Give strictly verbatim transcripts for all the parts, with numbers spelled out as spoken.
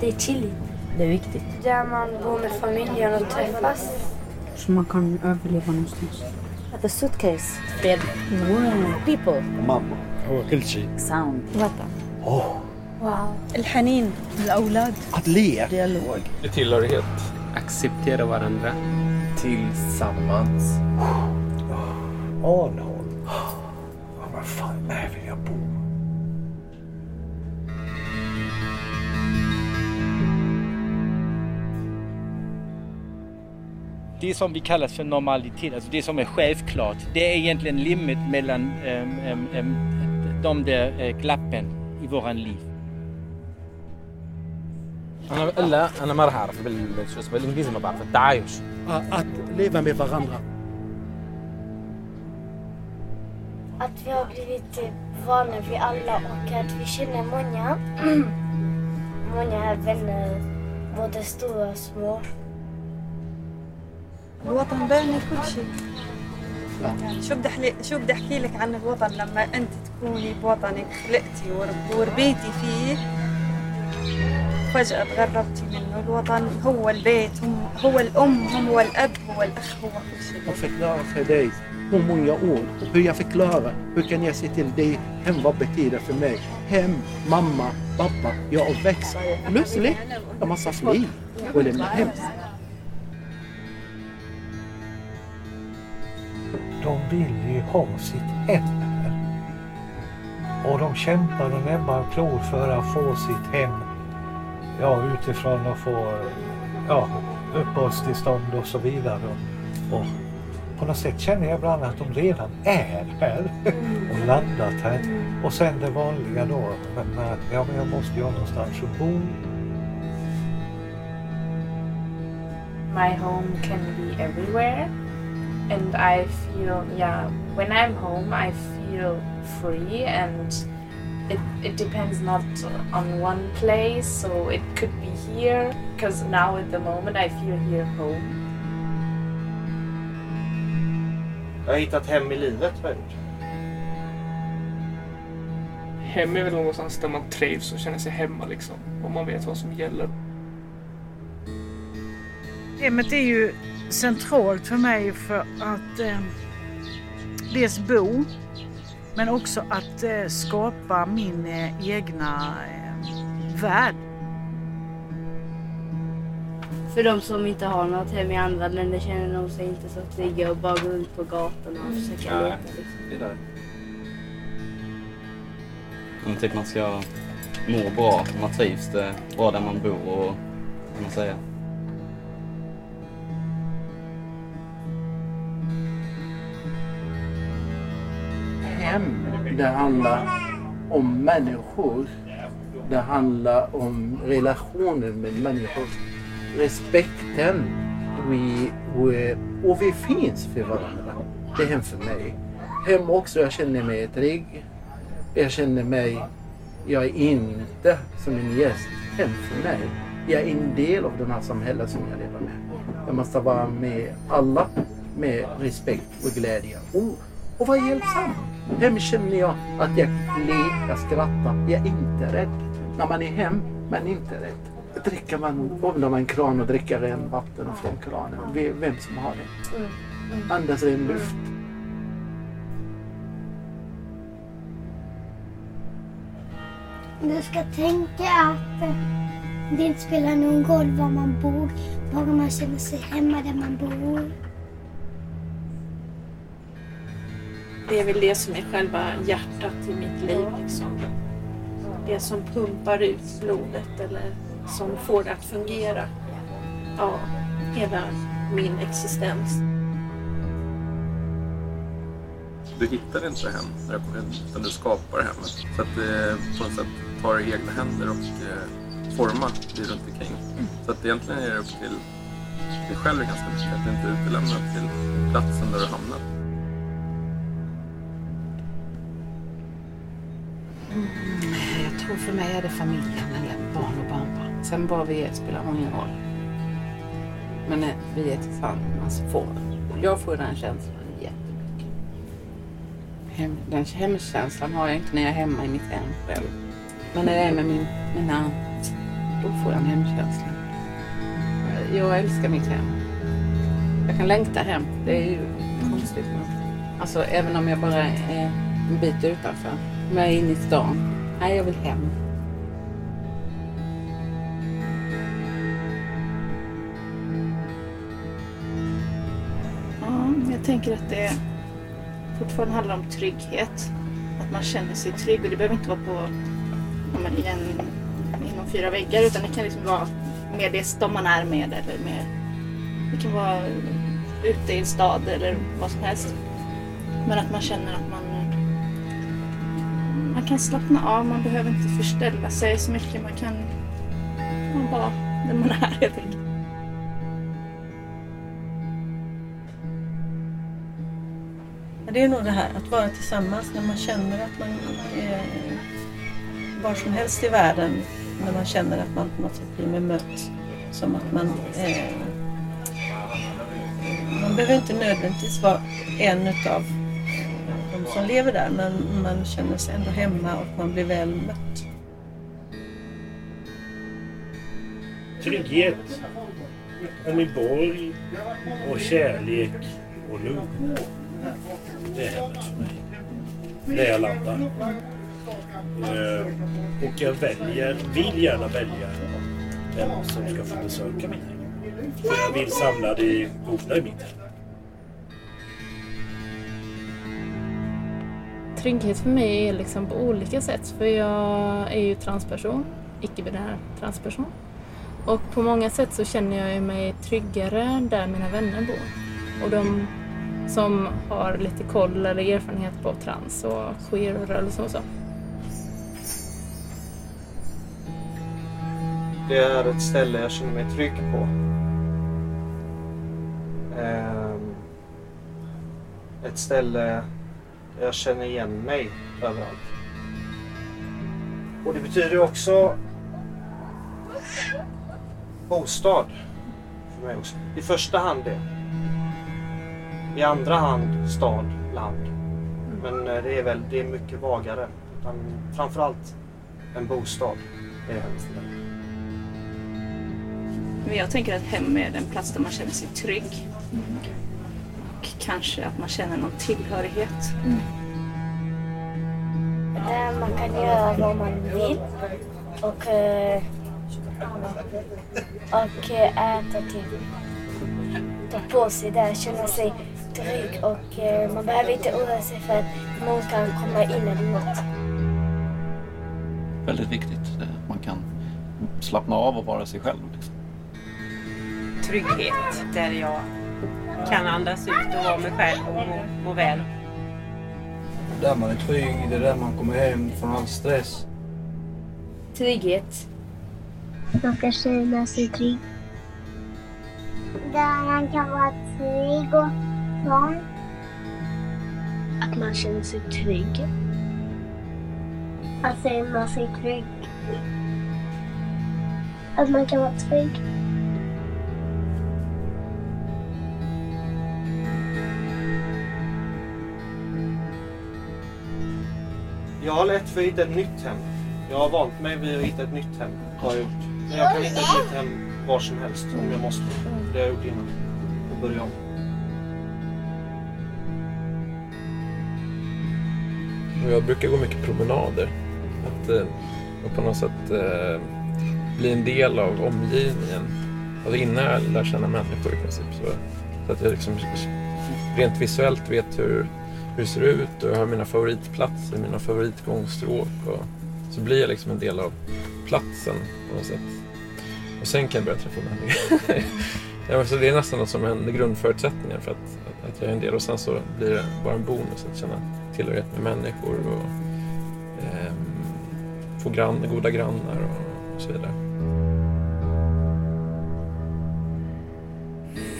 det är chilligt. Det är viktigt. Där man bor med familjen och träffas. Så man kan överleva någonstans. At the suitcase. Bed. Wow. People. Mamma. هو كل شيء. Sound. وطن. Oh. Wow. الحنين. الأولاد. Att le. Dialog. Tillhörighet. Acceptera varandra. Tillsammans. Åh, någon. Var fan är vi jag bor? Det som vi kallar för normalitet, alltså det som är självklart, det är egentligen limmet mellan äm, äm, äm, de där äh, glappen i våran liv. Jag alla, jag ما راح اعرف بالانجليزي ما بعرف التعايش. Att leva med varandra. Att vi har blivit vana vid alla och att vi känner många, många vänner, både stora och små. الوطن بالنا كل شيء. شو بدي أحلي شو بدي أحكي لك عن الوطن لما أنت تكوني بوطنك خلقتي ورب وربيتي فيه فجأة تغربتي منه. الوطن هو البيت, هو الأم, هو الأب, هو الأخ, هو كل شيء. فكرة في دايز hur många år, hur jag förklarar, hur kan jag se till dig, hem, vad betyder för mig, hem, mamma, pappa, jag och växer. Plötsligt, en massa fler och lämnar hem. De vill ju ha sitt hem här. Och de kämpar och näbbar och klor för att få sitt hem, ja, utifrån att få, ja, uppehållstillstånd och så vidare. Och, och på något sätt känner jag ibland att de redan är här och landat här. Och sen det vanliga då, men, ja, men jag måste ju ha någonstans att bo. My home can be everywhere. And I feel, yeah, when I'm home, I feel free, and it it depends not on one place, so it could be here, because now at the moment I feel here home. Jag har hittat hem i livet, vad jag gjort? Hem är väl någonstans där man trivs och känner sig hemma, liksom, om man vet vad som gäller. Hemmet är ju centralt för mig för att eh, dels bo, men också att eh, skapa min eh, egna eh, värld. För de som inte har något hem i andra länder känner de sig inte så trygga och bara går runt på gatorna och försöker mm. leta. Liksom. Det är där. Jag tycker man ska må bra, man trivs det bra där man bor och vad man säger. Hem, det handlar om människor, det handlar om relationer med människor, respekten vi, och, och vi finns för varandra. Det är hem för mig. Hem också, jag känner mig trygg, jag känner mig, jag är inte som en gäst, hem för mig. Jag är en del av den här samhället som jag lever med. Jag måste vara med alla med respekt och glädje. Och vad hjälpsam. Hem känner jag att jag ler, jag skrattar, jag är inte rädd. När man är hem, man är inte rädd. Dricker man, håller man en kran och dricker ren vatten från kranen. Vem som har det. Andas ren luft. Du ska tänka att det inte spelar någon roll var man bor. Bara man känner sig hemma där man bor. Det är väl det som är själva hjärtat i mitt liv, liksom. Det som pumpar ut blodet eller som får det att fungera. Ja, hela min existens. Du hittar inte hem när du kommer hem, utan du skapar hemmet. Så att du på något sätt tar egna händer och formar det runt omkring. Så att egentligen är det upp till dig själv ganska mycket, att du inte är utelämnad till platsen där du hamnar. Jag tror för mig är det familjen eller barn och barnbarn. Sen bara vi är spelar ingen roll. Men nej, vi är tillsammans får. Jag får den känslan jättemycket. Hem, den hemkänslan har jag inte när jag är hemma i mitt hem själv. Men när jag är med min, mina Då får jag en hemkänsla. Jag älskar mitt hem. Jag kan längta hem. Det är ju konstigt. Alltså även om jag bara är en bit utanför. Om jag är inne i stan. Nej, jag vill hem. Ja, jag tänker att det fortfarande handlar om trygghet. Att man känner sig trygg. Och det behöver inte vara på, man, i en, inom fyra väggar. Utan det kan liksom vara med det som man är med. Eller med, det kan vara ute i en stad eller vad som helst. Men att man känner att man Man kan slappna av, man behöver inte förställa sig så mycket, man kan man vara där man är helt enkelt. Det är nog det här, att vara tillsammans när man känner att man är var som helst i världen. När man känner att man på något sätt blir mött, som att man är, man behöver inte nödvändigtvis vara en utav som lever där, men man känner sig ändå hemma och man blir väl mött. Trygghet, omborg och kärlek och lugn. Det är hemmet för mig. Det är jag landar. Och jag väljer, vill gärna välja vem som ska få besöka mig. För jag vill samla det goda i mitt hem. Trygghet för mig är liksom på olika sätt, för jag är ju transperson, icke-binär transperson. Och på många sätt så känner jag mig tryggare där mina vänner bor. Och de som har lite koll eller erfarenhet på trans och queer och rörelse och så. Det är ett ställe jag känner mig trygg på. Ett ställe... Jag känner igen mig överallt. Och det betyder också bostad för mig också. I första hand det. I andra hand stad, land. Men det är väl det är mycket vagare. Utan framförallt en bostad är hem för mig. Men jag tänker att hem är den plats där man känner sig trygg. Kanske att man känner någon tillhörighet. Mm. Man kan göra vad man vill och, och äta till. Ta på sig där, känna sig trygg och man behöver inte oroa sig för att någon kan komma in eller något. Väldigt viktigt. Man kan slappna av och vara sig själv. Liksom. Trygghet, där jag kan andas ut och vara mig själv och må, må väl. Där man är trygg, det är där man kommer hem från all stress. Trygghet. Man kan känna sig trygg. Där man kan vara trygg och barn. Att man känner sig trygg. Att känna sig trygg. Att man kan vara trygg. Jag har lätt för att hitta ett nytt hem. Jag har valt mig vid att hitta ett nytt hem. Har jag gjort. Men jag kan hitta ett nytt hem var som helst om jag måste. Det har jag gjort innan. Och börja om. Jag brukar gå mycket promenader. Att eh, på något sätt eh, bli en del av omgivningen. Alltså innan jag lär känna människor i princip. Så, så att jag liksom, rent visuellt vet hur... hur det ser ut och jag har mina favoritplatser, mina favoritgångstråk och så blir jag liksom en del av platsen på något sätt. Och sen kan jag börja träffa människor. Ja, så det är nästan något som händer, grundförutsättningar för att, att, att jag är en del och sen så blir det bara en bonus att känna tillhörighet med människor och eh, få grann, goda grannar och, och så vidare.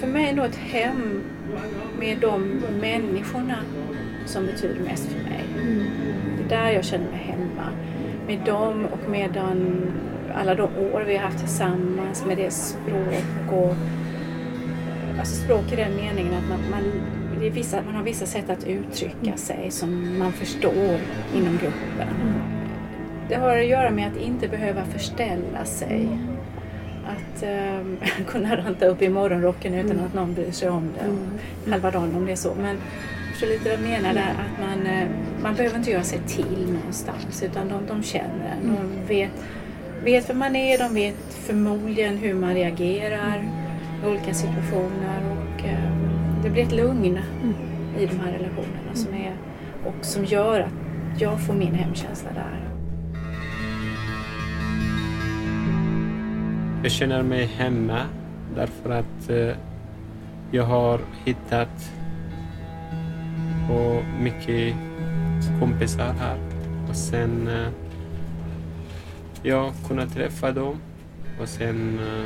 För mig är då ett hem med de människorna som betyder mest för mig. Mm. Det är där jag känner mig hemma. Med dem och med den, alla de år vi har haft tillsammans. Med det språk och... Alltså språk i den meningen att man, man, det är vissa, man har vissa sätt att uttrycka sig som man förstår inom gruppen. Mm. Det har att göra med att inte behöva förställa sig. Att eh, kunna ranta upp i morgonrocken utan mm. att någon bryr sig om det. Mm. Halva dagen om det är så. Men så lite jag menar där att man, eh, man behöver inte göra sig till någonstans. Utan de, de känner en. Mm. De vet, vet vem man är. De vet förmodligen hur man reagerar i olika situationer. Och eh, det blir ett lugn mm. i de här relationerna. Som är, och som gör att jag får min hemkänsla där. Jag känner mig hemma därför att eh, jag har hittat på mycket kompisar här. Och sen eh, jag kunde träffa dem. Och sen eh,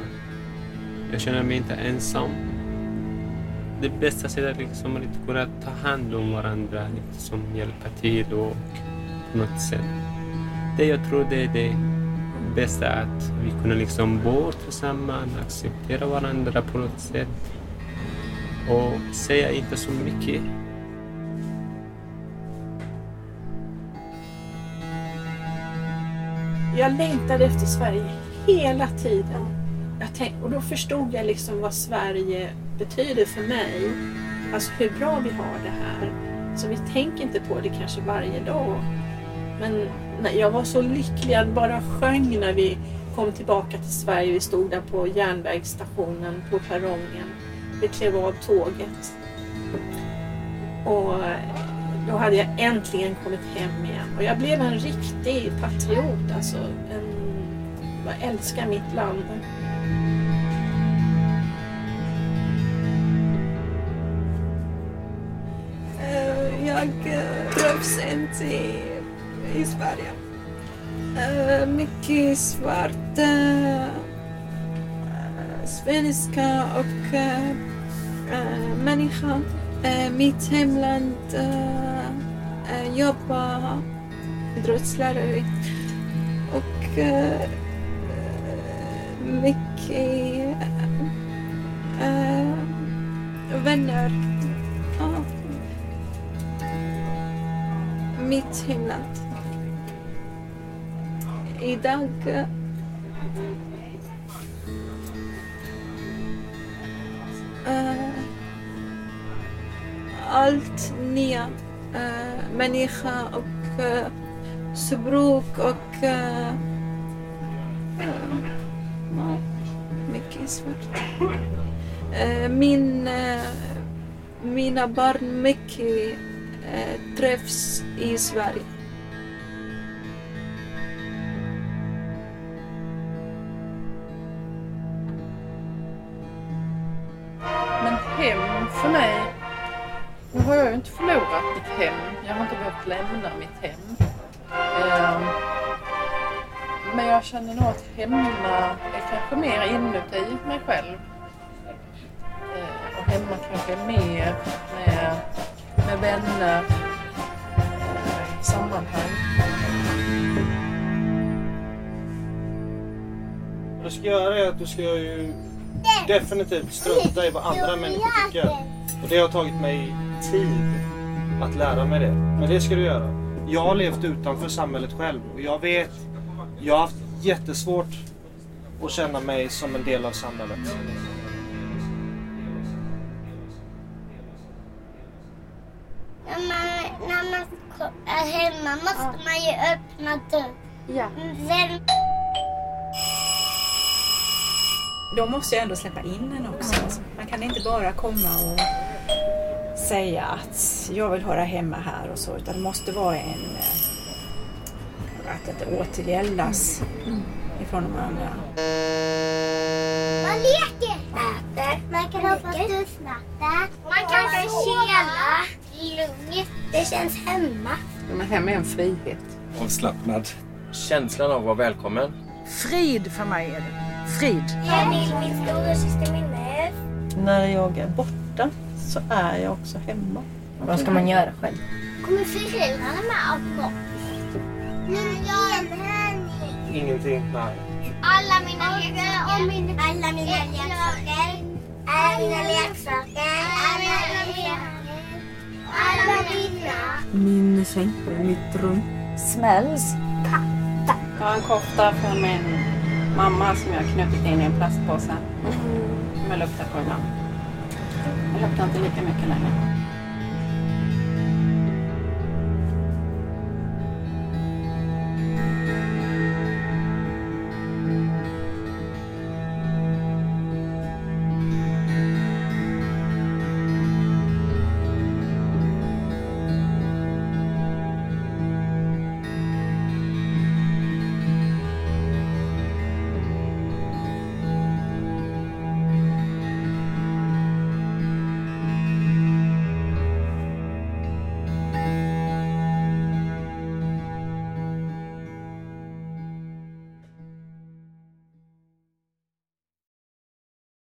jag känner mig inte ensam. Det bästa sättet liksom, är att kunna ta hand om varandra. Liksom, hjälpa till och på något sätt. Det jag tror det är det. Bästa att vi kunde liksom bo tillsammans, acceptera varandra på något sätt och säga inte så mycket. Jag längtade efter Sverige hela tiden. Jag tänkte, och då förstod jag liksom vad Sverige betyder för mig. Alltså hur bra vi har det här. Så vi tänker inte på det kanske varje dag. Men nej, jag var så lycklig att bara sjöng när vi kom tillbaka till Sverige. Vi stod där på järnvägsstationen, på perrongen. Vi klev av tåget. Och då hade jag äntligen kommit hem igen. Och jag blev en riktig patriot. Alltså, en, jag älskar mitt land. Jag trövs inte i Sverige. Uh, mycket svarta, uh, svenska och uh, uh, människor. Uh, mitt hemland uh, uh, jobbar idrottslärare och uh, mycket uh, uh, vänner. Uh, mitt hemland. Idag äh, allt nya äh, människa och äh, språk och äh, äh, mycket svårt. Äh, min, äh, mina barn mycket äh, träffs i Sverige. För mig, nu har jag ju inte förlorat mitt hem, jag har inte behövt lämna mitt hem. Um, men jag känner nog att hemma är kanske mer inuti mig själv. Uh, och hemma kanske är mer med, med vänner, uh, sammanhang. Vad du ska göra är att du ska ju definitivt strunta i vad andra människor tycker. Och det har tagit mig tid att lära mig det. Men det ska du göra. Jag har levt utanför samhället själv. Och jag vet, jag har haft jättesvårt att känna mig som en del av samhället. När man, när man är hemma måste man ju öppna dörren. Ja. Då måste jag ändå släppa in en också. Man kan inte bara komma och säga att jag vill höra hemma här och så. Utan det måste vara en, att det återgäldas mm. ifrån de andra. Man leker! Äter. Man kan hoppa och snatta. Man kan tjäna. Lugnt. Det känns hemma. Men hemma är en frihet. Avslappnad. Känslan av att vara välkommen. Frid för mig är det. Frid. Jag vill min stora syster minne. När jag är borta så är jag också hemma. Vad ska man göra själv? Kommer föräldrarna med och gå? Ingenting, nej. Alla mina leksaker. Alla mina leksaker. Alla mina leksaker. Alla mina. Alla mina. Min säng, mitt rum. Smälls. Pappa. Jag har en kofta från min mamma som jag knöt in i en plastpåse. Mm. Jag luktar på ibland. Jag luktar inte lika mycket längre.